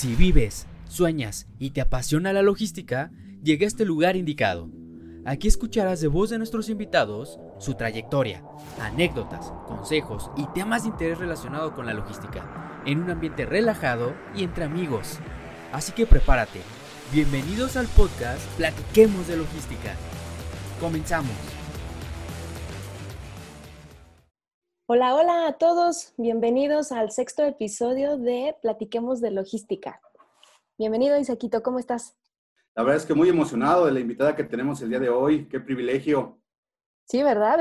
Si vives, sueñas y te apasiona la logística, llega a este lugar indicado. Aquí escucharás de voz de nuestros invitados su trayectoria, anécdotas, consejos y temas de interés relacionados con la logística, en un ambiente relajado y entre amigos. Así que prepárate. Bienvenidos al podcast Platiquemos de Logística. Comenzamos. Hola, hola a todos. Bienvenidos al 6º episodio de Platiquemos de Logística. Bienvenido, Isaquito. ¿Cómo estás? La verdad es que muy emocionado de la invitada que tenemos el día de hoy. ¡Qué privilegio! Sí, ¿verdad?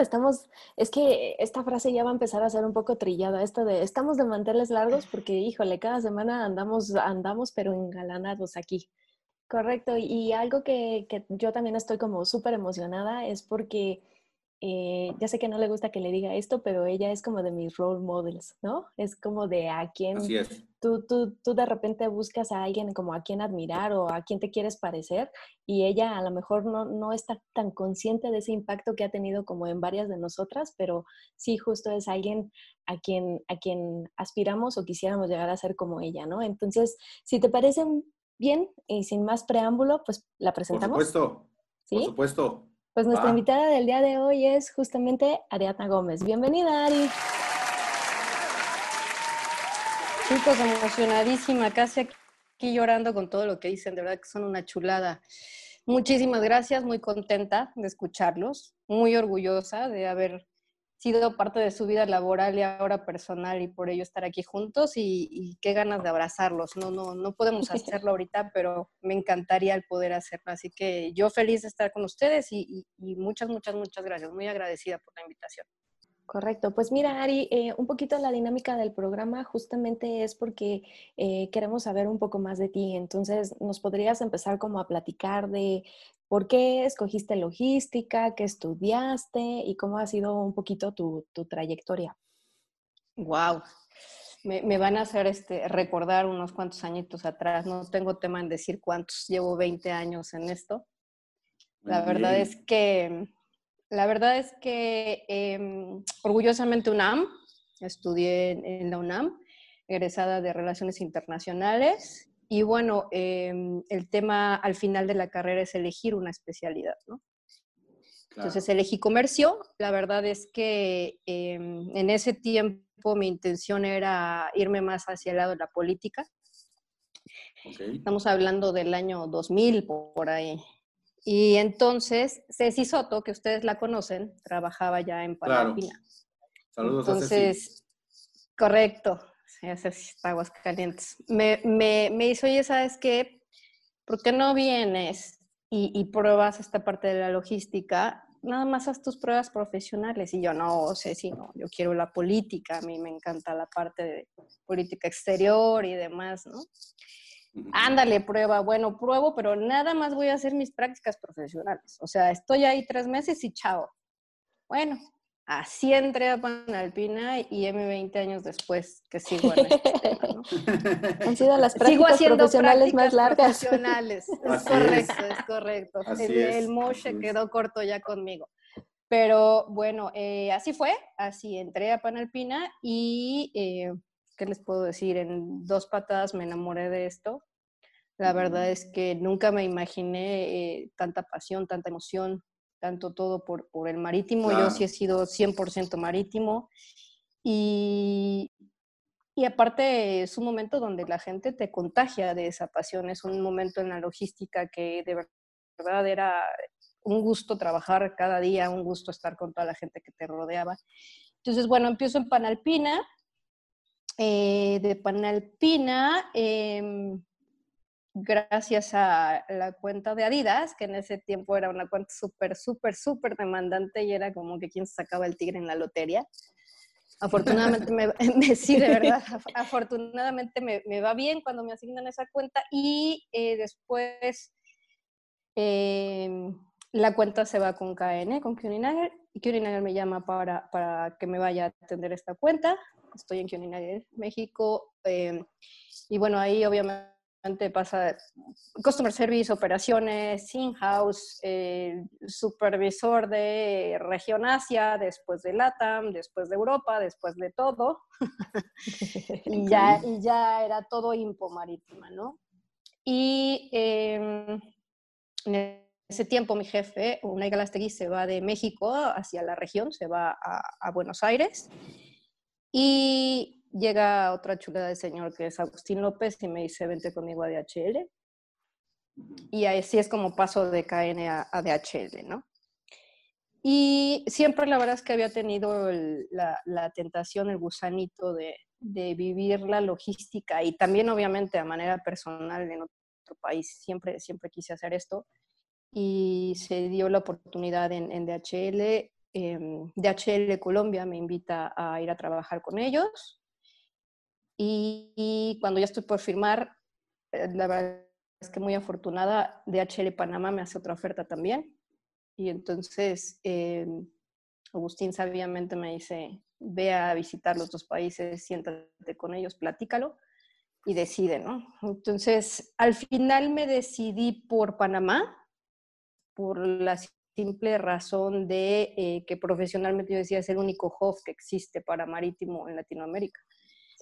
Es que esta frase ya va a empezar a ser un poco trillada, esto de estamos de manteles largos porque, híjole, cada semana andamos pero engalanados aquí. Correcto. Y algo que yo también estoy como súper emocionada es porque ya sé que no le gusta que le diga esto, pero ella es como de mis role models, ¿no? Es como de a quién tú de repente buscas a alguien como a quién admirar o a quién te quieres parecer, y ella a lo mejor no está tan consciente de ese impacto que ha tenido como en varias de nosotras, pero sí justo es alguien a quien aspiramos o quisiéramos llegar a ser como ella, ¿no? Entonces, si te parece bien, y sin más preámbulo, pues la presentamos. Por supuesto. ¿Sí? Por supuesto. Pues nuestra invitada del día de hoy es justamente Ariadna Gómez. Bienvenida, Ari. Súper emocionadísima, casi aquí llorando con todo lo que dicen, de verdad que son una chulada. Muchísimas gracias, muy contenta de escucharlos, muy orgullosa de haber sido parte de su vida laboral y ahora personal, y por ello estar aquí juntos y qué ganas de abrazarlos. No podemos hacerlo ahorita, pero me encantaría el poder hacerlo. Así que yo feliz de estar con ustedes y muchas gracias. Muy agradecida por la invitación. Correcto. Pues mira, Ari, un poquito la dinámica del programa justamente es porque queremos saber un poco más de ti. Entonces, ¿nos podrías empezar como a platicar de por qué escogiste logística, qué estudiaste y cómo ha sido un poquito tu trayectoria? Wow. Me van a hacer recordar unos cuantos añitos atrás. No tengo tema en decir cuántos. Llevo 20 años en esto. La verdad es que orgullosamente UNAM, estudié en la UNAM, egresada de Relaciones Internacionales, y bueno, el tema al final de la carrera es elegir una especialidad, ¿no? Claro. Entonces elegí comercio. La verdad es que en ese tiempo mi intención era irme más hacia el lado de la política. Okay. Estamos hablando del año 2000, por ahí. Y entonces, Ceci Soto, que ustedes la conocen, trabajaba ya en Panalpina. Claro. Saludos entonces, a Ceci. Correcto. Sí, Ceci está Aguascalientes. Me hizo, oye, ¿sabes qué? ¿Por qué no vienes y pruebas esta parte de la logística? Nada más haz tus pruebas profesionales. Y yo, no, Ceci, no, yo quiero la política. A mí me encanta la parte de política exterior y demás, ¿no? Ándale, prueba. Bueno, pruebo, pero nada más voy a hacer mis prácticas profesionales. O sea, estoy ahí 3 meses y chao. Bueno, así entré a Panalpina y 20 años después que sigo en este tema, ¿no? Han sido las prácticas profesionales más largas. Es correcto. El Moshe quedó corto ya conmigo. Pero bueno, así fue. Así entré a Panalpina y... ¿qué les puedo decir? En 2 patadas me enamoré de esto. La verdad es que nunca me imaginé tanta pasión, tanta emoción, tanto todo por el marítimo. Claro. Yo sí he sido 100% marítimo. Y aparte es un momento donde la gente te contagia de esa pasión. Es un momento en la logística que de verdad era un gusto trabajar cada día, un gusto estar con toda la gente que te rodeaba. Entonces, bueno, empiezo en Panalpina. De Panalpina, gracias a la cuenta de Adidas, que en ese tiempo era una cuenta súper demandante y era como que quien sacaba el tigre en la lotería. Afortunadamente, sí, de verdad, afortunadamente me va bien cuando me asignan esa cuenta y después la cuenta se va con Kuehne, con Kuehne + Nagel, y Kuehne + Nagel me llama para que me vaya a atender esta cuenta. Estoy en Geodis, México, y bueno, ahí obviamente pasa customer service, operaciones, in-house, supervisor de región Asia, después de LATAM, después de Europa, después de todo. y ya era todo Impo Marítima, ¿no? Y en ese tiempo mi jefe, Unai Galasteri, se va de México hacia la región, se va a Buenos Aires. Y llega otra chulada de señor que es Agustín López y me dice, vente conmigo a DHL. Y así es como paso de KN a DHL, ¿no? Y siempre la verdad es que había tenido la tentación, el gusanito de vivir la logística y también obviamente a manera personal en otro país. Siempre quise hacer esto y se dio la oportunidad en DHL. DHL Colombia me invita a ir a trabajar con ellos. Y cuando ya estoy por firmar, la verdad es que muy afortunada, DHL Panamá me hace otra oferta también. Y entonces Agustín sabiamente me dice, ve a visitar los dos países, siéntate con ellos, platícalo y decide, ¿no? Entonces, al final me decidí por Panamá, por la simple razón de que profesionalmente yo decía es el único hub que existe para marítimo en Latinoamérica.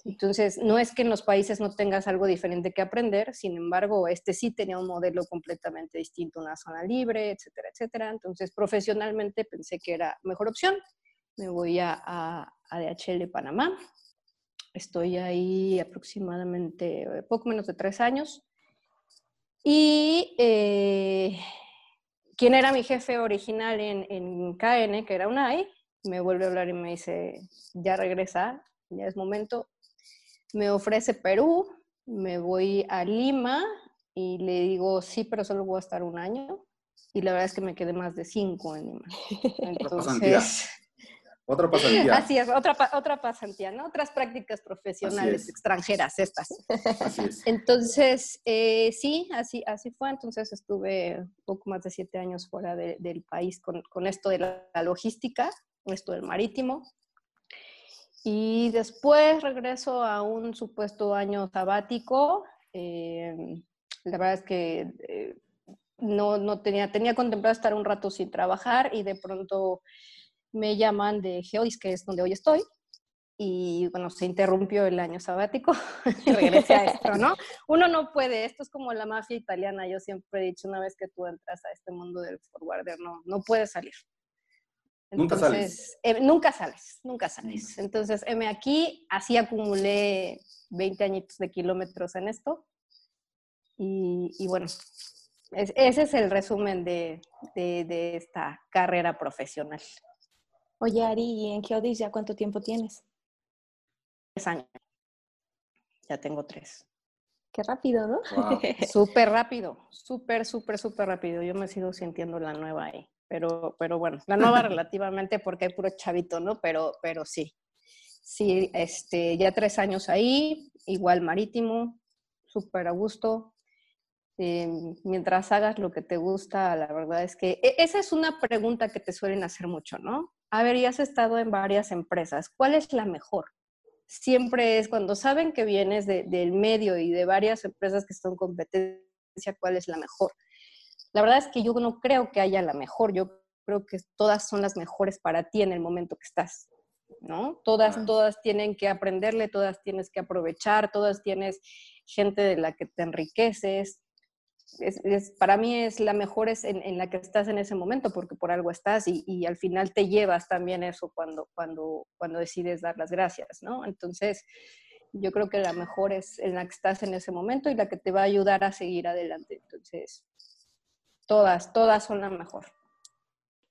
Entonces, no es que en los países no tengas algo diferente que aprender, sin embargo, este sí tenía un modelo completamente distinto, una zona libre, etcétera, etcétera. Entonces, profesionalmente pensé que era mejor opción. Me voy a DHL Panamá. Estoy ahí aproximadamente poco menos de 3 años. Y quien era mi jefe original en KN, que era Unai, me vuelve a hablar y me dice, ya regresa, ya es momento. Me ofrece Perú, me voy a Lima y le digo, sí, pero solo voy a estar 1 año. Y la verdad es que me quedé más de 5 en Lima. Entonces, otra pasantía. Así es, otra pasantía, ¿no? Otras prácticas profesionales extranjeras estas. Así es. Entonces, sí, así fue. Entonces estuve poco más de 7 años fuera del país con esto de la logística, esto del marítimo. Y después regreso a un supuesto año sabático. La verdad es que no tenía contemplado estar un rato sin trabajar y de pronto me llaman de Geodis, que es donde hoy estoy. Y bueno, se interrumpió el año sabático y regresé a esto, ¿no? Uno no puede, esto es como la mafia italiana. Yo siempre he dicho, una vez que tú entras a este mundo del forwarder, no puedes salir. Entonces, nunca sales. Entonces, aquí, así acumulé 20 añitos de kilómetros en esto. Y bueno, ese es el resumen de esta carrera profesional. Oye, Ari, ¿y en Geodis ya cuánto tiempo tienes? 3 años. Ya tengo 3. Qué rápido, ¿no? Wow. Súper rápido. Súper rápido. Yo me sigo sintiendo la nueva ahí. Pero bueno, la nueva relativamente porque hay puro chavito, ¿no? Pero sí. Sí, ya 3 años ahí, igual marítimo, súper a gusto. Mientras hagas lo que te gusta, la verdad es que esa es una pregunta que te suelen hacer mucho, ¿no? A ver, ya has estado en varias empresas, ¿cuál es la mejor? Siempre es cuando saben que vienes del medio y de varias empresas que son competencia, ¿cuál es la mejor? La verdad es que yo no creo que haya la mejor. Yo creo que todas son las mejores para ti en el momento que estás, ¿no? Todas tienen que aprenderle, todas tienes que aprovechar, todas tienes gente de la que te enriqueces. Para mí es la mejor es en la que estás en ese momento, porque por algo estás y al final te llevas también eso cuando decides dar las gracias, ¿no? Entonces, yo creo que la mejor es en la que estás en ese momento y la que te va a ayudar a seguir adelante. Entonces, todas son la mejor.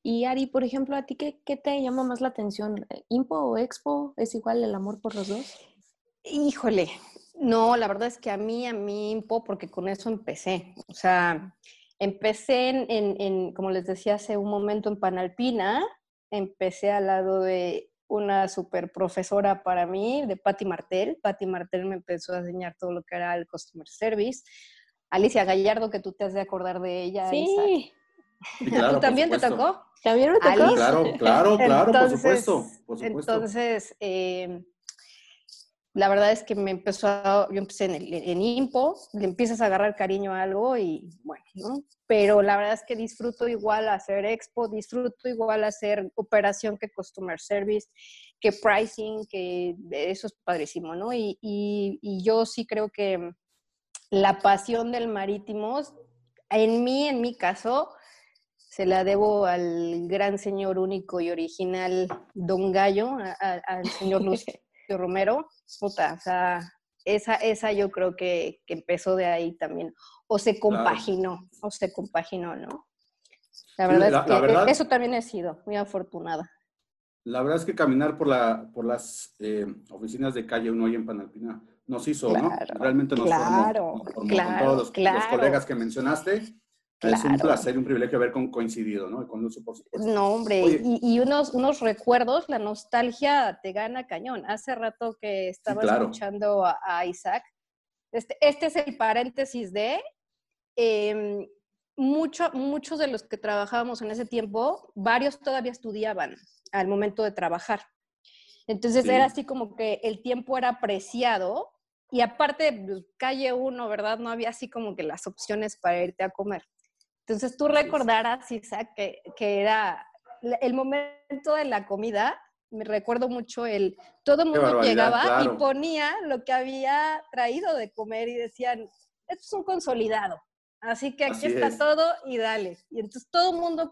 Y Ari, por ejemplo, ¿a ti qué te llama más la atención? ¿Impo o Expo? ¿Es igual el amor por los dos? Híjole, no, la verdad es que a mí Impo, porque con eso empecé. O sea, empecé en como les decía hace un momento, en Panalpina. Empecé al lado de una super profesora para mí, de Patty Martel. Patty Martel me empezó a enseñar todo lo que era el customer service. Alicia Gallardo, que tú te has de acordar de ella. Sí. Sí, claro, ¿tú también te tocó? ¿También me tocó? Claro, entonces, por supuesto. Entonces, la verdad es que me empezó a, yo empecé en IMPO, le empiezas a agarrar cariño a algo y bueno, ¿no? Pero la verdad es que disfruto igual hacer expo, disfruto igual hacer operación que customer service, que pricing, que eso es padrísimo, ¿no? Y yo sí creo que la pasión del marítimo, en mi caso, se la debo al gran señor único y original Don Gallo, al señor Lucio Romero, puta, o sea, esa yo creo que empezó de ahí también, o se compaginó, claro. ¿No? La verdad, es que eso también he sido muy afortunada. La verdad es que caminar por las oficinas de calle uno hoy en Panalpina nos hizo, claro, ¿no? Realmente nos formó claro, con todos los colegas que mencionaste. Claro. Es un placer y un privilegio haber coincidido, ¿no? Con Lucio, por supuesto. No, hombre, y unos recuerdos, la nostalgia te gana cañón. Hace rato que estaba escuchando a Isaac. Este es el paréntesis de... muchos de los que trabajábamos en ese tiempo, varios todavía estudiaban al momento de trabajar. Entonces era así como que el tiempo era preciado y aparte, pues, calle 1, ¿verdad? No había así como que las opciones para irte a comer. Entonces tú recordarás, Isaac, que era el momento de la comida. Me recuerdo mucho todo el mundo llegaba y ponía lo que había traído de comer y decían, esto es un consolidado, así que aquí está todo y dale. Y entonces todo el mundo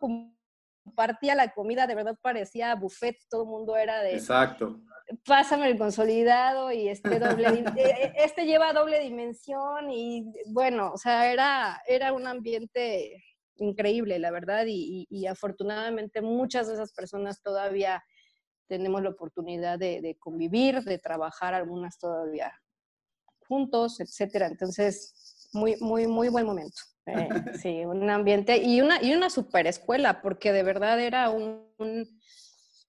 compartía la comida, de verdad parecía buffet, todo el mundo era de... Exacto. Pásame el consolidado y este lleva doble dimensión y bueno, o sea, era un ambiente increíble, la verdad, y afortunadamente muchas de esas personas todavía tenemos la oportunidad de convivir, de trabajar, algunas todavía juntos, etcétera. Entonces, muy, muy, muy buen momento. Sí, un ambiente y una super escuela, porque de verdad era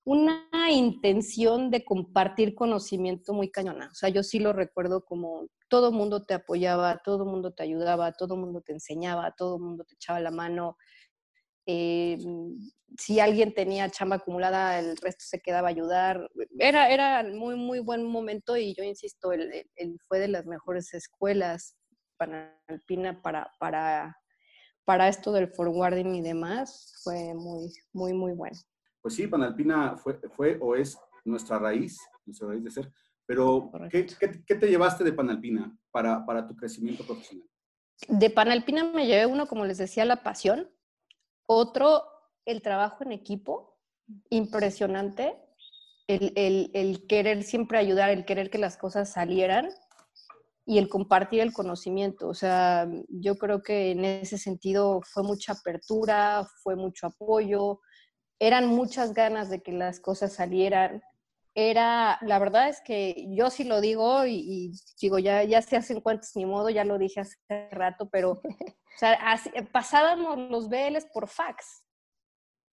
una intención de compartir conocimiento muy cañona. O sea, yo sí lo recuerdo como todo mundo te apoyaba, todo mundo te ayudaba, todo mundo te enseñaba, todo mundo te echaba la mano. Si alguien tenía chamba acumulada, el resto se quedaba a ayudar. Era muy, muy buen momento y yo insisto, él fue de las mejores escuelas Panalpina para esto del forwarding y demás. Fue muy, muy, muy bueno. Pues sí, Panalpina fue o es nuestra raíz de ser. Pero, ¿qué te llevaste de Panalpina para tu crecimiento profesional? De Panalpina me llevé uno, como les decía, la pasión. Otro, el trabajo en equipo, impresionante. El querer siempre ayudar, el querer que las cosas salieran y el compartir el conocimiento. O sea, yo creo que en ese sentido fue mucha apertura, fue mucho apoyo. Eran muchas ganas de que las cosas salieran. La verdad es que yo sí lo digo y digo, ya se hacen cuentos ni modo, ya lo dije hace rato, pero o sea, pasábamos los BLs por fax.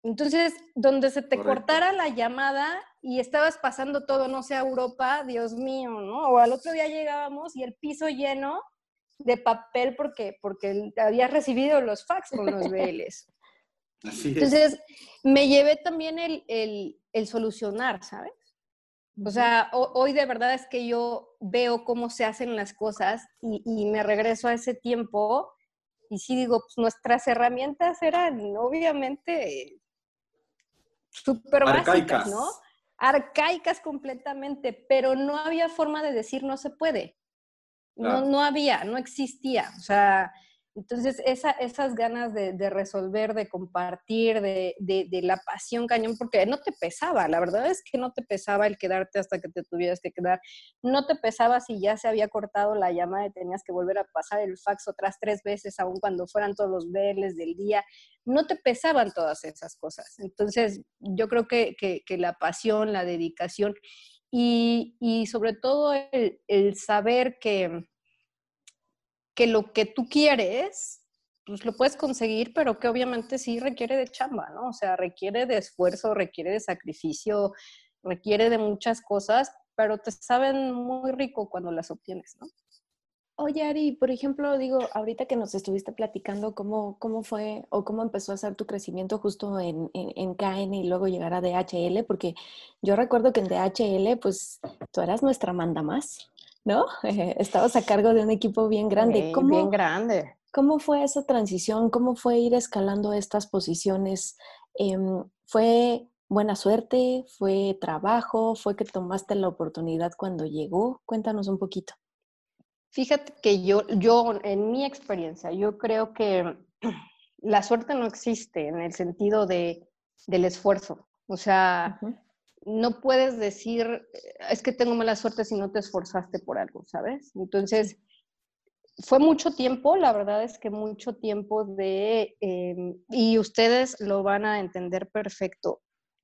Entonces, donde se te cortara la llamada y estabas pasando todo, no sé, a Europa, Dios mío, ¿no? O al otro día llegábamos y el piso lleno de papel porque habías recibido los fax con los BLs. Así es. Entonces, me llevé también el solucionar, ¿sabes? O sea, hoy de verdad es que yo veo cómo se hacen las cosas y me regreso a ese tiempo y sí digo, pues nuestras herramientas eran obviamente súper básicas, ¿no? Arcaicas completamente, pero no había forma de decir no se puede. Claro. No existía. O sea, entonces esas ganas de resolver, de compartir, de la pasión cañón, porque no te pesaba, la verdad es que no te pesaba el quedarte hasta que te tuvieras que quedar. No te pesaba si ya se había cortado la llamada y tenías que volver a pasar el fax otras 3 veces, aun cuando fueran todos los verles del día. No te pesaban todas esas cosas. Entonces, yo creo que la pasión, la dedicación y sobre todo el saber que lo que tú quieres, pues lo puedes conseguir, pero que obviamente sí requiere de chamba, ¿no? O sea, requiere de esfuerzo, requiere de sacrificio, requiere de muchas cosas, pero te saben muy rico cuando las obtienes, ¿no? Oye, Ari, por ejemplo, digo, ahorita que nos estuviste platicando cómo fue o cómo empezó a hacer tu crecimiento justo en KN y luego llegar a DHL, porque yo recuerdo que en DHL, pues, tú eras nuestra mandamás, ¿no? Estabas a cargo de un equipo bien grande. Sí, bien grande. ¿Cómo fue esa transición? ¿Cómo fue ir escalando estas posiciones? ¿Fue buena suerte? ¿Fue trabajo? ¿Fue que tomaste la oportunidad cuando llegó? Cuéntanos un poquito. Fíjate que yo, en mi experiencia, yo creo que la suerte no existe en el sentido del esfuerzo. O sea, no puedes decir, es que tengo mala suerte si no te esforzaste por algo, ¿sabes? Entonces, fue mucho tiempo, la verdad es que mucho tiempo y ustedes lo van a entender perfecto.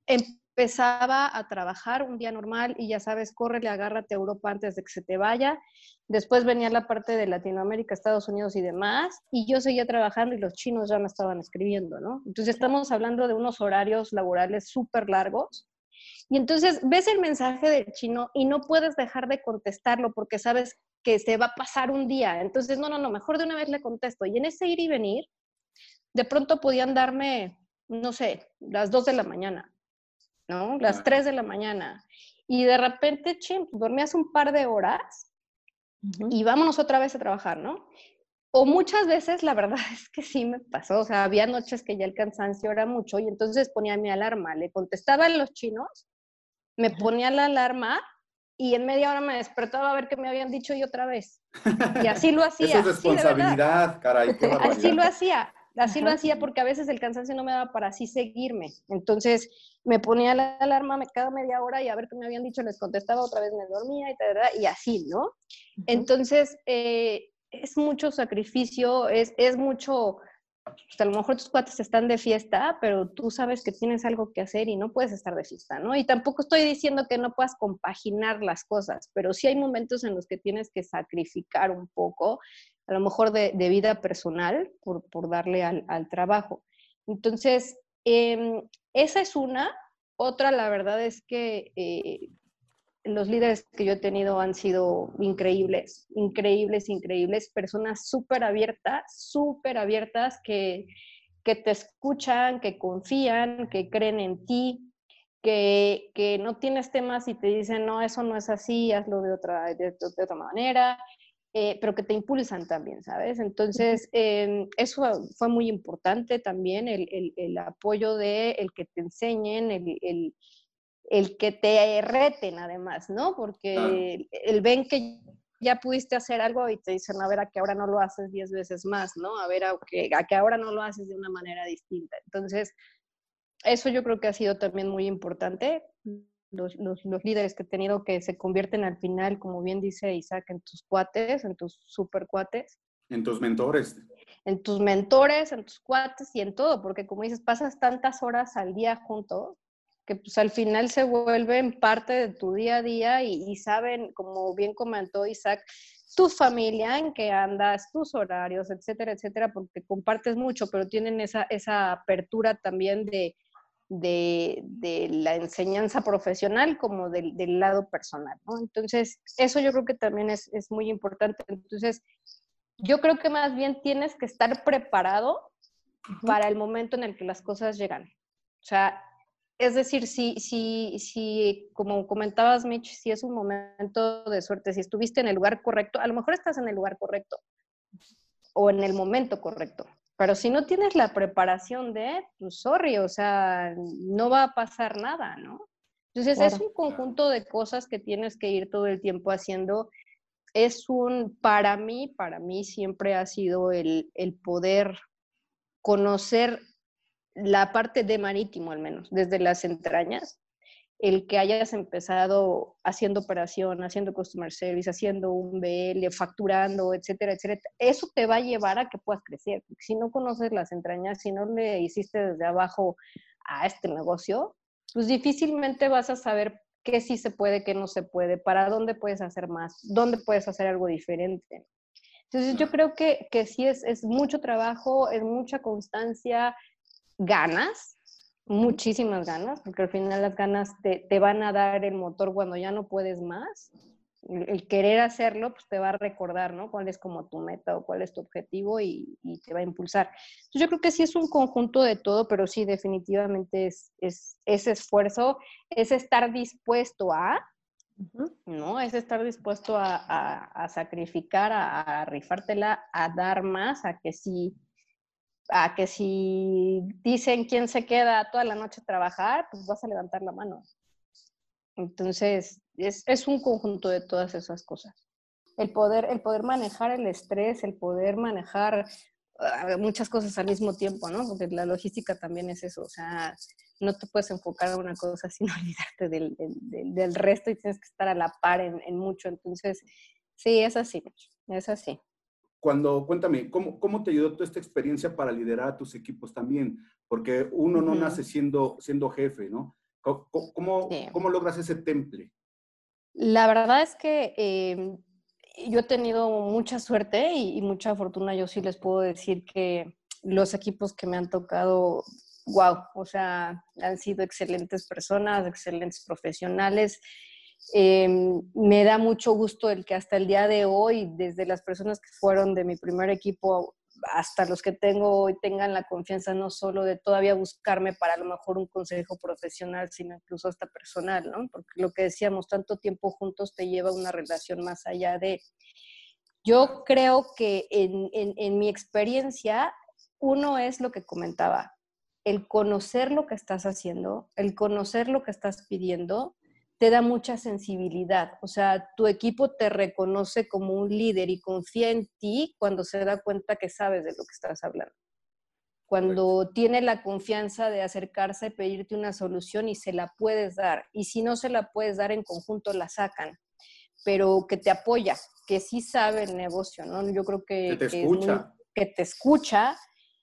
Empezaba a trabajar un día normal y ya sabes, córrele, agárrate a Europa antes de que se te vaya. Después venía la parte de Latinoamérica, Estados Unidos y demás, y yo seguía trabajando y los chinos ya me estaban escribiendo, ¿no? Entonces estamos hablando de unos horarios laborales súper largos. Y entonces ves el mensaje del chino y no puedes dejar de contestarlo porque sabes que se va a pasar un día. Entonces, no, mejor de una vez le contesto. Y en ese ir y venir, de pronto podían darme, no sé, las 2 de la mañana. ¿No? Las 3 de la mañana. Y de repente, dormías un par de horas y vámonos otra vez a trabajar, ¿no? O muchas veces, la verdad es que sí me pasó. O sea, había noches que ya el cansancio era mucho y entonces ponía mi alarma. Le contestaba a los chinos, me ponía la alarma y en media hora me despertaba a ver qué me habían dicho y otra vez. Y así lo hacía. Eso es responsabilidad, sí, caray. Qué barbaridad. Así lo hacía. Así lo hacía porque a veces el cansancio no me daba para así seguirme. Entonces me ponía la alarma cada media hora y a ver qué me habían dicho, les contestaba, otra vez me dormía y así, ¿no? Entonces es mucho sacrificio, es mucho... Pues a lo mejor tus cuates están de fiesta, pero tú sabes que tienes algo que hacer y no puedes estar de fiesta, ¿no? Y tampoco estoy diciendo que no puedas compaginar las cosas, pero sí hay momentos en los que tienes que sacrificar un poco, a lo mejor de vida personal, por darle al trabajo. Entonces, esa es una. Otra, la verdad es que los líderes que yo he tenido han sido increíbles, personas súper abiertas, que te escuchan, que confían, que creen en ti, que no tienes temas y te dicen, no, eso no es así, hazlo de otra manera, pero que te impulsan también, ¿sabes? Entonces, eso fue muy importante también, el apoyo de el que te enseñen, el que te reten además, ¿no? Porque el ven que ya pudiste hacer algo y te dicen, a ver, a que ahora no lo haces 10 veces más, ¿no? A ver, a que ahora no lo haces de una manera distinta. Entonces, eso yo creo que ha sido también muy importante. Los líderes que he tenido que se convierten al final, como bien dice Isaac, en tus cuates, en tus super cuates. En tus mentores. En tus mentores, en tus cuates y en todo, porque como dices, pasas tantas horas al día juntos, que pues al final se vuelven parte de tu día a día y saben, como bien comentó Isaac, tu familia, en qué andas, tus horarios, etcétera, etcétera, porque compartes mucho, pero tienen esa apertura también de la enseñanza profesional como del lado personal, ¿no? Entonces, eso yo creo que también es muy importante. Entonces, yo creo que más bien tienes que estar preparado para el momento en el que las cosas llegan. O sea, es decir, si, como comentabas, Mitch, si es un momento de suerte, si estuviste en el lugar correcto, a lo mejor estás en el lugar correcto o en el momento correcto. Pero si no tienes la preparación pues sorry, o sea, no va a pasar nada, ¿no? Entonces, claro. Es un conjunto de cosas que tienes que ir todo el tiempo haciendo. Para mí siempre ha sido el poder conocer la parte de marítimo, al menos, desde las entrañas, el que hayas empezado haciendo operación, haciendo customer service, haciendo un BL, facturando, etcétera, etcétera. Eso te va a llevar a que puedas crecer. Porque si no conoces las entrañas, si no le hiciste desde abajo a este negocio, pues difícilmente vas a saber qué sí se puede, qué no se puede, para dónde puedes hacer más, dónde puedes hacer algo diferente. Entonces yo creo que sí es mucho trabajo, es mucha constancia, ganas, muchísimas ganas, porque al final las ganas te van a dar el motor cuando ya no puedes más, el querer hacerlo, pues te va a recordar, ¿no? Cuál es como tu meta o cuál es tu objetivo y te va a impulsar. Entonces, yo creo que sí es un conjunto de todo, pero sí, definitivamente es ese esfuerzo, es estar dispuesto a, ¿no? Es estar dispuesto a sacrificar, a rifártela, a dar más, a que si dicen quién se queda toda la noche a trabajar, pues vas a levantar la mano. Entonces, es un conjunto de todas esas cosas. El poder manejar el estrés, el poder manejar muchas cosas al mismo tiempo, ¿no? Porque la logística también es eso, o sea, no te puedes enfocar en una cosa sin olvidarte del resto y tienes que estar a la par en mucho. Entonces, sí, es así, es así. Cuéntame, ¿cómo te ayudó toda esta experiencia para liderar a tus equipos también? Porque uno no nace siendo jefe, ¿no? ¿Cómo logras ese temple? La verdad es que yo he tenido mucha suerte y mucha fortuna. Yo sí les puedo decir que los equipos que me han tocado, wow, o sea, han sido excelentes personas, excelentes profesionales. Me da mucho gusto el que hasta el día de hoy, desde las personas que fueron de mi primer equipo hasta los que tengo hoy, tengan la confianza no solo de todavía buscarme para a lo mejor un consejo profesional, sino incluso hasta personal, ¿no? Porque lo que decíamos, tanto tiempo juntos te lleva a una relación más allá de... Yo creo que en mi experiencia, uno es lo que comentaba, el conocer lo que estás haciendo, el conocer lo que estás pidiendo, te da mucha sensibilidad. O sea, tu equipo te reconoce como un líder y confía en ti cuando se da cuenta que sabes de lo que estás hablando. Cuando tiene la confianza de acercarse a pedirte una solución y se la puedes dar. Y si no se la puedes dar en conjunto, la sacan. Pero que te apoya, que sí sabe el negocio, ¿no? Yo creo que te escucha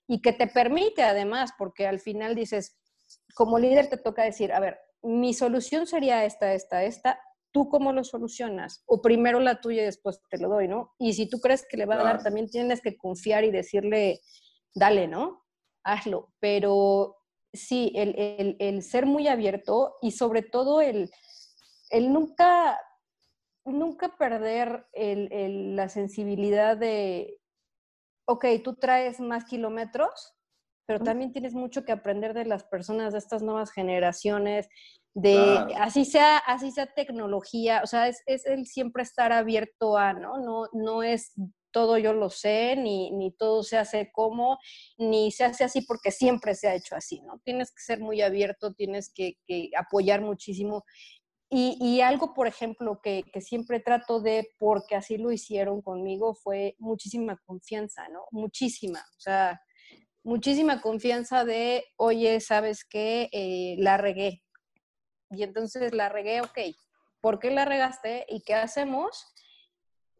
y que te permite además, porque al final dices, como líder te toca decir, a ver, mi solución sería esta. ¿Tú cómo lo solucionas? O primero la tuya y después te lo doy, ¿no? Y si tú crees que le va a dar, también tienes que confiar y decirle, dale, ¿no? Hazlo. Pero sí, el ser muy abierto y sobre todo el nunca perder la sensibilidad de, ok, tú traes más kilómetros, pero también tienes mucho que aprender de las personas, de estas nuevas generaciones, de así sea tecnología, o sea, es el siempre estar abierto a, ¿no? No es todo yo lo sé, ni todo se hace como, ni se hace así porque siempre se ha hecho así, ¿no? Tienes que ser muy abierto, tienes que apoyar muchísimo. Y algo, por ejemplo, que siempre trato de, porque así lo hicieron conmigo, fue muchísima confianza, ¿no? Muchísima, o sea... Muchísima confianza de, oye, ¿sabes qué? La regué. Y entonces la regué, ok. ¿Por qué la regaste? ¿Y qué hacemos?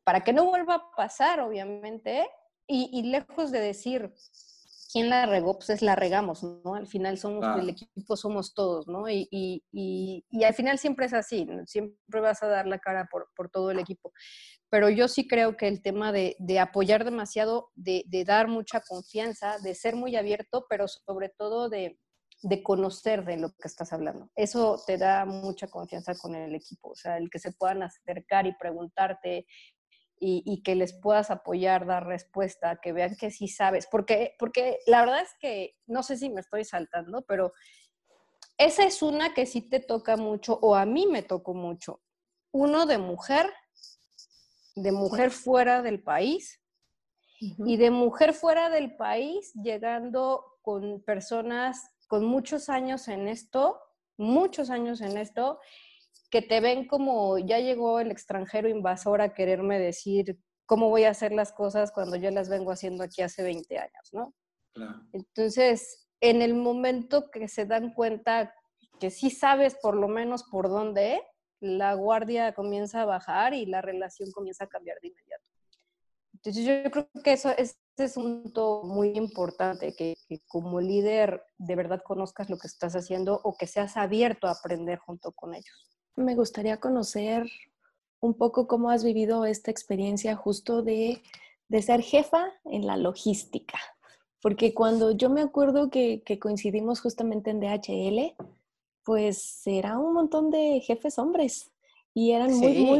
Para que no vuelva a pasar, obviamente. Y lejos de decir, ¿quién la regó? Pues es la regamos, ¿no? Al final somos el equipo, somos todos, ¿no? Y al final siempre es así, ¿no? Siempre vas a dar la cara por todo el equipo. Pero yo sí creo que el tema de apoyar demasiado, de dar mucha confianza, de ser muy abierto, pero sobre todo de conocer de lo que estás hablando. Eso te da mucha confianza con el equipo. O sea, el que se puedan acercar y preguntarte y que les puedas apoyar, dar respuesta, que vean que sí sabes. Porque la verdad es que, no sé si me estoy saltando, pero esa es una que sí te toca mucho, o a mí me tocó mucho. Uno de mujer fuera del país y de mujer fuera del país llegando con personas con muchos años en esto, que te ven como ya llegó el extranjero invasor a quererme decir cómo voy a hacer las cosas cuando yo las vengo haciendo aquí hace 20 años, ¿no? Claro. Entonces, en el momento que se dan cuenta que sí sabes por lo menos por dónde, la guardia comienza a bajar y la relación comienza a cambiar de inmediato. Entonces yo creo que eso es un punto muy importante, que como líder de verdad conozcas lo que estás haciendo o que seas abierto a aprender junto con ellos. Me gustaría conocer un poco cómo has vivido esta experiencia justo de ser jefa en la logística. Porque cuando yo me acuerdo que coincidimos justamente en DHL, pues era un montón de jefes hombres Y eran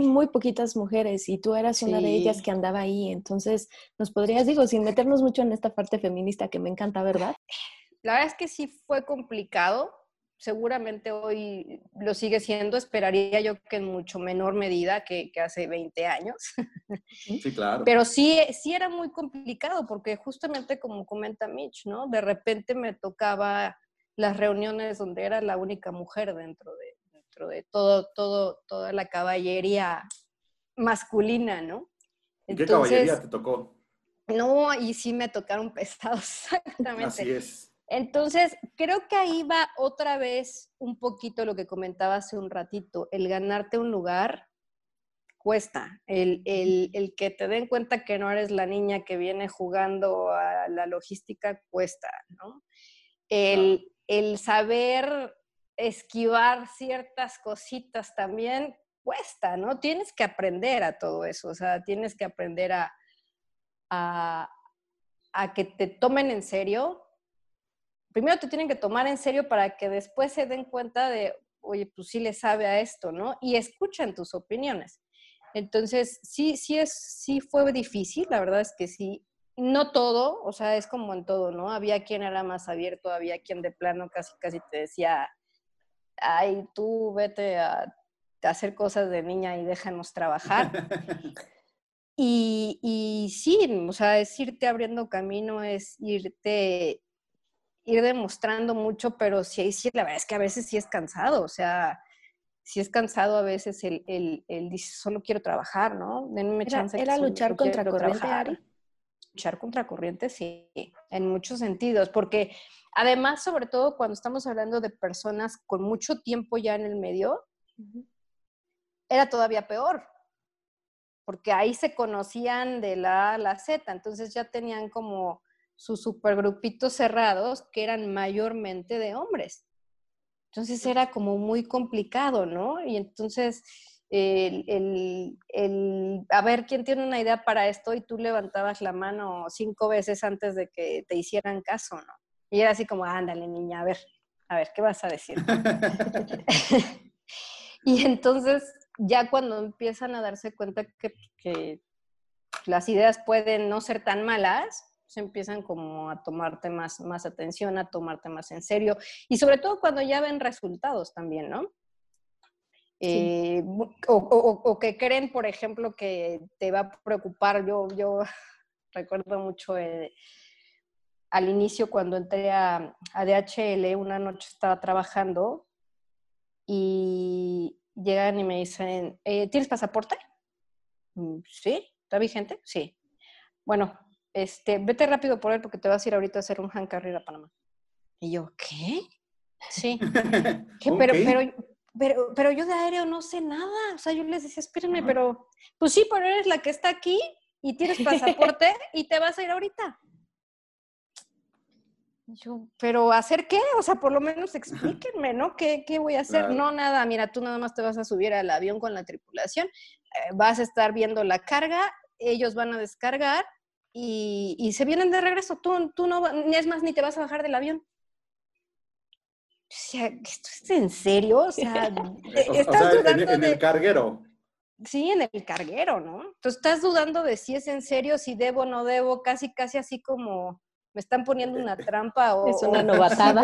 muy poquitas mujeres y tú eras una de ellas que andaba ahí. Entonces, ¿nos podrías, digo, sin meternos mucho en esta parte feminista que me encanta, verdad? La verdad es que sí fue complicado. Seguramente hoy lo sigue siendo. Esperaría yo que en mucho menor medida que hace 20 años. Sí, claro. Pero sí era muy complicado porque justamente como comenta Mitch, ¿no? De repente me tocaba las reuniones donde era la única mujer dentro de toda la caballería masculina, ¿no? Entonces, ¿qué caballería te tocó? No, y sí me tocaron pesados, exactamente. Así es. Entonces, creo que ahí va otra vez un poquito lo que comentaba hace un ratito. El ganarte un lugar cuesta. El que te den cuenta que no eres la niña que viene jugando a la logística cuesta, ¿no? El saber esquivar ciertas cositas también cuesta, ¿no? Tienes que aprender a todo eso, o sea, tienes que aprender a que te tomen en serio. Primero te tienen que tomar en serio para que después se den cuenta de, oye, pues sí le sabe a esto, ¿no? Y escuchan tus opiniones. Entonces, sí fue difícil, la verdad es que sí. No todo, o sea, es como en todo, ¿no? Había quien era más abierto, había quien de plano casi te decía, ay, tú vete a hacer cosas de niña y déjanos trabajar. y sí, o sea, es irte abriendo camino, es ir demostrando mucho, pero sí, la verdad es que a veces sí es cansado, o sea, sí es cansado a veces el dice, solo quiero trabajar, ¿no? Denme chance. ¿Era luchar contra corriente, Ari? Luchar contra corriente, sí, en muchos sentidos, porque además, sobre todo cuando estamos hablando de personas con mucho tiempo ya en el medio, era todavía peor, porque ahí se conocían de la A a la Z, entonces ya tenían como sus supergrupitos cerrados que eran mayormente de hombres. Entonces era como muy complicado, ¿no? Y entonces a ver quién tiene una idea para esto y tú levantabas la mano 5 veces antes de que te hicieran caso, ¿no? Y era así como, ándale niña, a ver, ¿qué vas a decir? Y entonces ya cuando empiezan a darse cuenta que las ideas pueden no ser tan malas, pues empiezan como a tomarte más atención, a tomarte más en serio. Y sobre todo cuando ya ven resultados también, ¿no? Sí. O que creen, por ejemplo, que te va a preocupar. Yo recuerdo mucho al inicio cuando entré a DHL, una noche estaba trabajando y llegan y me dicen, ¿tienes pasaporte? Sí, ¿está vigente? Sí. Bueno, vete rápido por él porque te vas a ir ahorita a hacer un hand carry a Panamá. Y yo, ¿qué? Sí. ¿Qué? Okay. Pero yo de aéreo no sé nada. O sea, yo les decía, espérenme, pero... Pues sí, pero eres la que está aquí y tienes pasaporte y te vas a ir ahorita. Yo, ¿pero hacer qué? O sea, por lo menos explíquenme, ¿no? ¿Qué voy a hacer? Claro. No, nada. Mira, tú nada más te vas a subir al avión con la tripulación. Vas a estar viendo la carga. Ellos van a descargar y se vienen de regreso. Tú no... Es más, ni te vas a bajar del avión. O sea, ¿esto es en serio? O sea, ¿estás dudando en el carguero? Sí, en el carguero, ¿no? Entonces, estás dudando de si es en serio, si debo o no debo, casi así como me están poniendo una trampa o... Es una novatada.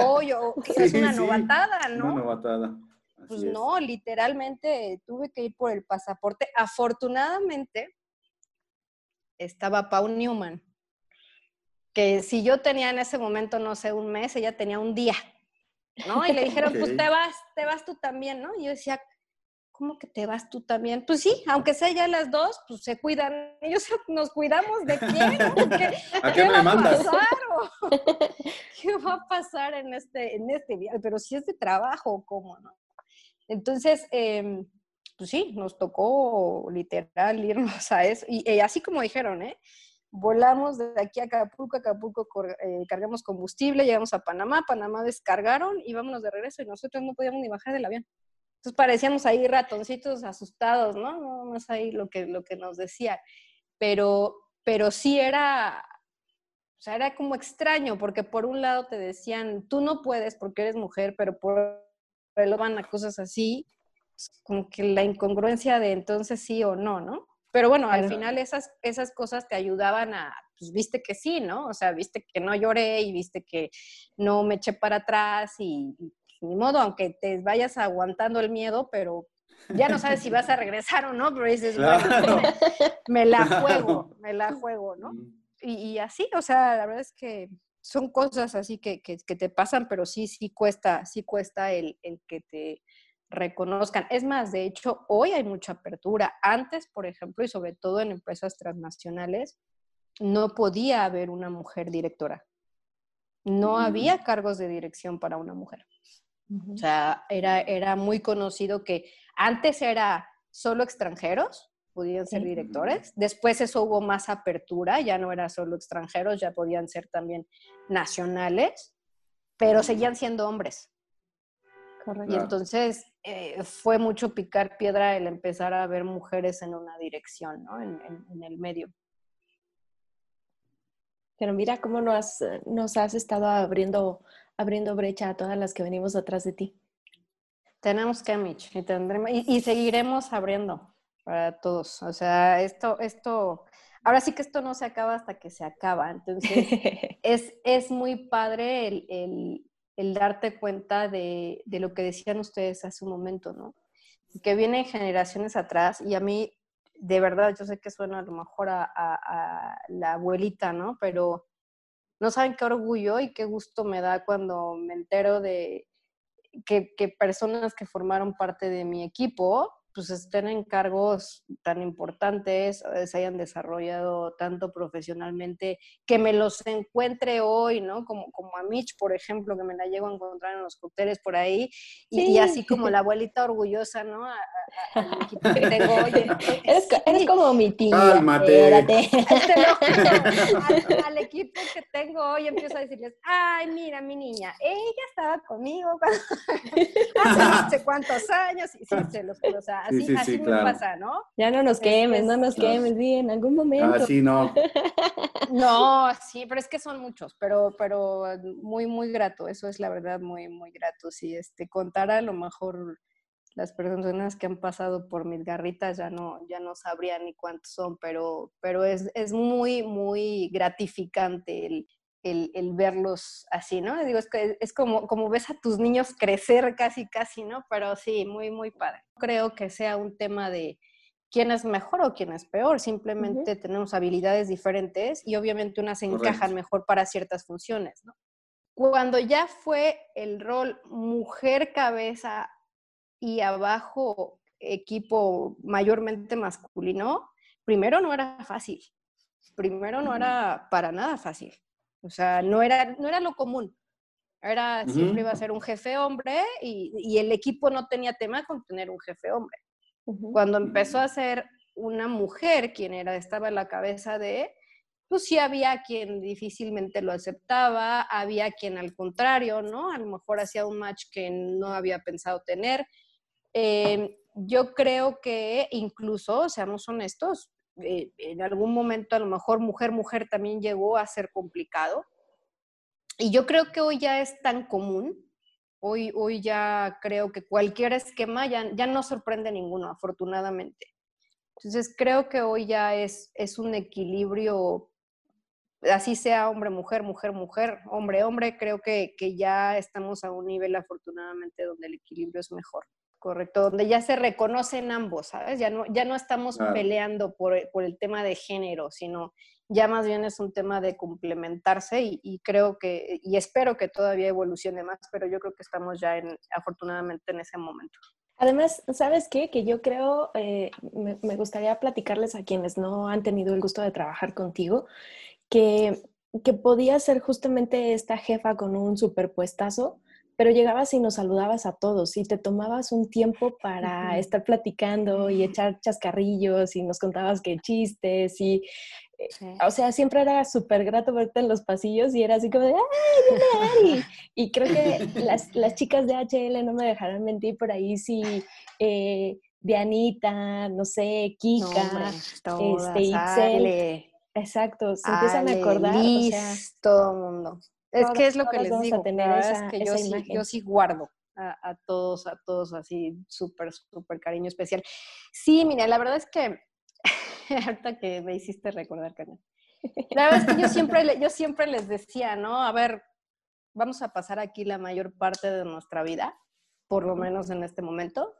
Es una novatada, ¿no? Una novatada. Pues no, literalmente tuve que ir por el pasaporte. Afortunadamente, estaba Pau Newman, que si yo tenía en ese momento, no sé, un mes, ella tenía un día. ¿No? Y le dijeron, pues te vas tú también, ¿no? Y yo decía, ¿cómo que te vas tú también? Pues sí, aunque sea ya las dos, pues se cuidan. Ellos nos cuidamos de quién, ¿no? ¿A qué me mandas? ¿Qué va a pasar en este viaje? Pero si es de trabajo, ¿cómo no? Entonces, pues sí, nos tocó literal irnos a eso. Y así como dijeron, volamos de aquí a Acapulco, cargamos combustible, llegamos a Panamá descargaron y vámonos de regreso y nosotros no podíamos ni bajar del avión. Entonces parecíamos ahí ratoncitos asustados, ¿no? No más ahí lo que nos decían. Pero sí era, o sea, era como extraño porque por un lado te decían, tú no puedes porque eres mujer, pero por el otro van a cosas así. como que la incongruencia de entonces sí o no, ¿no? Pero bueno, al final esas cosas te ayudaban a, pues viste que sí, ¿no? O sea, viste que no lloré y viste que no me eché para atrás y ni modo, aunque te vayas aguantando el miedo, pero ya no sabes si vas a regresar o no, pero dices, claro, bueno, me la juego, ¿no? Y así, o sea, la verdad es que son cosas así que te pasan, pero sí cuesta el que te reconozcan. Es más, de hecho, hoy hay mucha apertura. Antes, por ejemplo, y sobre todo en empresas transnacionales, no podía haber una mujer directora. No había cargos de dirección para una mujer. O sea, era muy conocido que antes era solo extranjeros, podían ser directores. Después eso hubo más apertura, ya no era solo extranjeros, ya podían ser también nacionales, pero seguían siendo hombres. Correcto. Y entonces fue mucho picar piedra el empezar a ver mujeres en una dirección, ¿no? En el medio. Pero mira cómo nos has estado abriendo brecha a todas las que venimos atrás de ti. Tenemos que, Mitch, y tendremos y seguiremos abriendo para todos. O sea, esto, ahora sí que esto no se acaba hasta que se acaba. Entonces, es muy padre el darte cuenta de lo que decían ustedes hace un momento, ¿no? Que vienen generaciones atrás y a mí, de verdad, yo sé que suena a lo mejor a la abuelita, ¿no? Pero no saben qué orgullo y qué gusto me da cuando me entero de que personas que formaron parte de mi equipo pues estén en cargos tan importantes, se hayan desarrollado tanto profesionalmente, que me los encuentre hoy, ¿no? Como a Mitch, por ejemplo, que me la llego a encontrar en los cócteles por ahí, y así como la abuelita orgullosa, ¿no? Al equipo que tengo hoy. Eres como mi tía. Cálmate. Al equipo que tengo hoy empiezo a decirles, ay, mira, mi niña, ella estaba conmigo hace no sé cuántos años, y sí, se los puedo, o sea, así me claro. pasa, ¿no? Ya no nos quemes, sí, en algún momento. Ah, sí, no. No, sí, pero es que son muchos, pero muy, muy grato, eso es la verdad, muy, muy grato. Sí, contar a lo mejor las personas que han pasado por mis garritas ya no sabría ni cuántos son, pero es muy, muy gratificante el verlos así, ¿no? Digo, es como ves a tus niños crecer casi, casi, ¿no? Pero sí, muy, muy padre. Creo que sea un tema de quién es mejor o quién es peor. Simplemente tenemos habilidades diferentes y obviamente unas se encajan mejor para ciertas funciones, ¿no? Cuando ya fue el rol mujer cabeza y abajo equipo mayormente masculino, primero no era para nada fácil. O sea, no era lo común. Era siempre iba a ser un jefe hombre y el equipo no tenía tema con tener un jefe hombre. Cuando empezó a ser una mujer quien estaba en la cabeza de, pues sí había quien difícilmente lo aceptaba, había quien al contrario, ¿no? A lo mejor hacía un match que no había pensado tener. Yo creo que incluso, seamos honestos, en algún momento a lo mejor mujer-mujer también llegó a ser complicado. Y yo creo que hoy ya es tan común, hoy ya creo que cualquier esquema ya no sorprende a ninguno, afortunadamente. Entonces creo que hoy ya es un equilibrio, así sea hombre-mujer, mujer-mujer, hombre-hombre, creo que ya estamos a un nivel afortunadamente donde el equilibrio es mejor. Correcto, donde ya se reconocen ambos, ¿sabes? Ya no estamos peleando por el tema de género, sino ya más bien es un tema de complementarse y creo que, y espero que todavía evolucione más, pero yo creo que estamos ya afortunadamente en ese momento. Además, ¿sabes qué? Que yo creo, me gustaría platicarles a quienes no han tenido el gusto de trabajar contigo, que podía ser justamente esta jefa con un superpuestazo, pero llegabas y nos saludabas a todos y te tomabas un tiempo para estar platicando y echar chascarrillos y nos contabas qué chistes y, o sea, siempre era súper grato verte en los pasillos y era así como de, ¡ay, viene Ari! Y creo que las chicas de HL no me dejarán mentir por ahí, sí, Dianita, no sé, Kika, no, hombre, Itzel. Exacto, se empiezan a acordar. Liz, o sea, todo el mundo. Es que es lo que les digo, es que yo sí guardo. a todos así súper cariño especial. Sí, mira, la verdad es que, ahorita que me hiciste recordar, Carmen, la verdad es que yo siempre les decía, ¿no? A ver, vamos a pasar aquí la mayor parte de nuestra vida, por lo menos en este momento,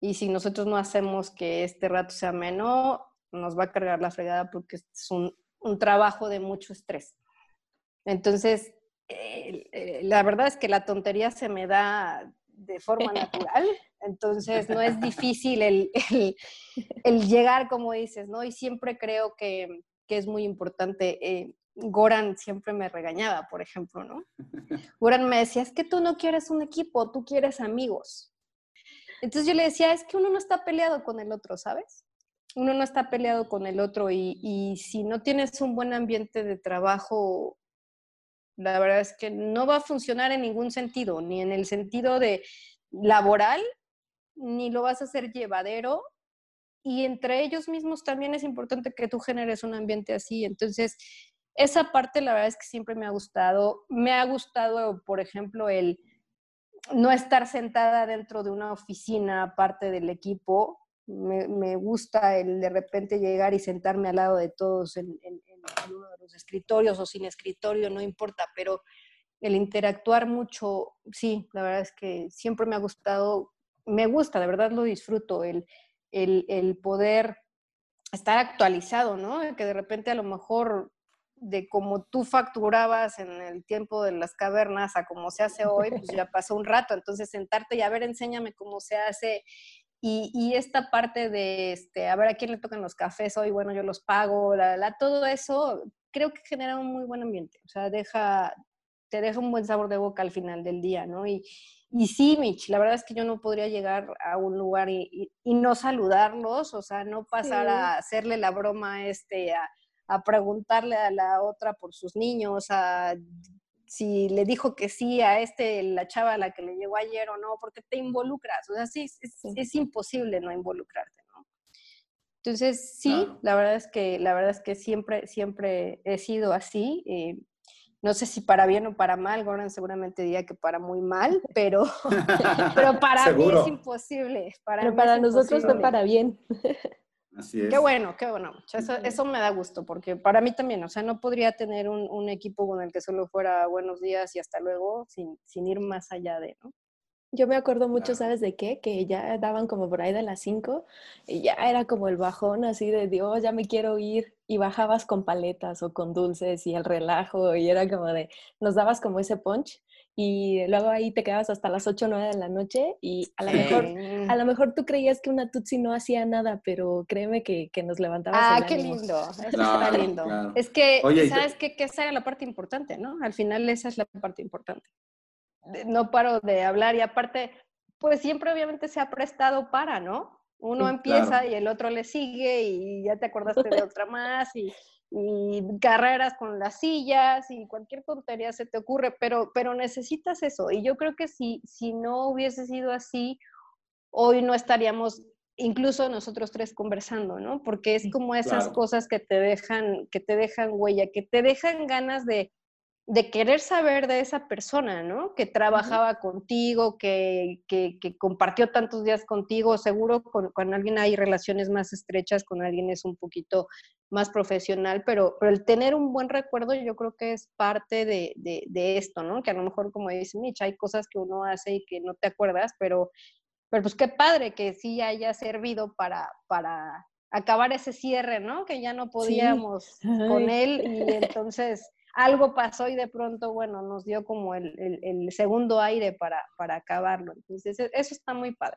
y si nosotros no hacemos que este rato sea ameno, nos va a cargar la fregada porque es un trabajo de mucho estrés. Entonces, la verdad es que la tontería se me da de forma natural, entonces no es difícil el llegar, como dices, ¿no? Y siempre creo que es muy importante. Goran siempre me regañaba, por ejemplo, ¿no? Goran me decía, es que tú no quieres un equipo, tú quieres amigos. Entonces yo le decía, es que uno no está peleado con el otro, ¿sabes? Uno no está peleado con el otro y si no tienes un buen ambiente de trabajo, la verdad es que no va a funcionar en ningún sentido, ni en el sentido de laboral, ni lo vas a hacer llevadero. Y entre ellos mismos también es importante que tú generes un ambiente así. Entonces, esa parte la verdad es que siempre me ha gustado. Me ha gustado, por ejemplo, el no estar sentada dentro de una oficina aparte del equipo. Me gusta el de repente llegar y sentarme al lado de todos en uno de los escritorios o sin escritorio, no importa, pero el interactuar mucho, sí, la verdad es que siempre me ha gustado, me gusta, de verdad lo disfruto, el poder estar actualizado, ¿no? Que de repente a lo mejor de como tú facturabas en el tiempo de las cavernas a como se hace hoy, pues ya pasó un rato, entonces sentarte y a ver, enséñame cómo se hace. Y esta parte de, a ver, ¿a quién le tocan los cafés hoy? Bueno, yo los pago, todo eso creo que genera un muy buen ambiente. O sea, te deja un buen sabor de boca al final del día, ¿no? Y sí, Mitch, la verdad es que yo no podría llegar a un lugar y no saludarlos, o sea, no pasar a hacerle la broma, a preguntarle a la otra por sus niños, si le dijo que sí a la chava a la que le llegó ayer o no, porque te involucras. O sea, sí, es imposible no involucrarte, ¿no? Entonces, sí, claro. la verdad es que siempre he sido así. No sé si para bien o para mal, Goran seguramente diría que para muy mal, pero para mí es imposible. Pero para nosotros no, para bien. Así es. Qué bueno. Eso me da gusto, porque para mí también, o sea, no podría tener un equipo con el que solo fuera buenos días y hasta luego, sin ir más allá de, ¿no? Yo me acuerdo mucho, claro. ¿Sabes de qué? Que ya daban como por ahí de las 5 y ya era como el bajón así de Dios, ya me quiero ir. Y bajabas con paletas o con dulces y el relajo y era como nos dabas como ese punch. Y luego ahí te quedabas hasta las 8 o 9 de la noche y a lo mejor tú creías que una tutsi no hacía nada, pero créeme que nos levantabas el ánimo. ¡Ah, qué lindo! Está lindo. Claro. Es que, oye, ¿sabes qué? Que esa era la parte importante, ¿no? Al final esa es la parte importante. No paro de hablar y aparte, pues siempre obviamente se ha prestado para, ¿no? Uno empieza y el otro le sigue y ya te acordaste de otra más y carreras con las sillas y cualquier tontería se te ocurre, pero necesitas eso. Y yo creo que si no hubiese sido así, hoy no estaríamos, incluso nosotros tres conversando, ¿no? Porque es como esas cosas que te dejan huella, que te dejan ganas de querer saber de esa persona, ¿no? Que trabajaba contigo, que compartió tantos días contigo. Seguro con alguien hay relaciones más estrechas, con alguien es un poquito más profesional, pero el tener un buen recuerdo yo creo que es parte de esto, ¿no? Que a lo mejor, como dice Mitch, hay cosas que uno hace y que no te acuerdas, pero pues qué padre que sí haya servido para acabar ese cierre, ¿no? Que ya no podíamos con él y entonces algo pasó y de pronto, bueno, nos dio como el segundo aire para acabarlo. Entonces eso está muy padre.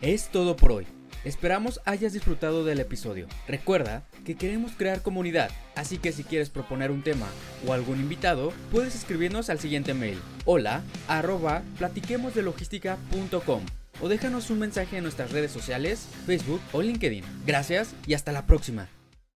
Es todo por hoy. Esperamos hayas disfrutado del episodio. Recuerda que queremos crear comunidad, así que si quieres proponer un tema o algún invitado, puedes escribirnos al siguiente mail: hola@platiquemosdelogistica.com o déjanos un mensaje en nuestras redes sociales, Facebook o LinkedIn. Gracias y hasta la próxima.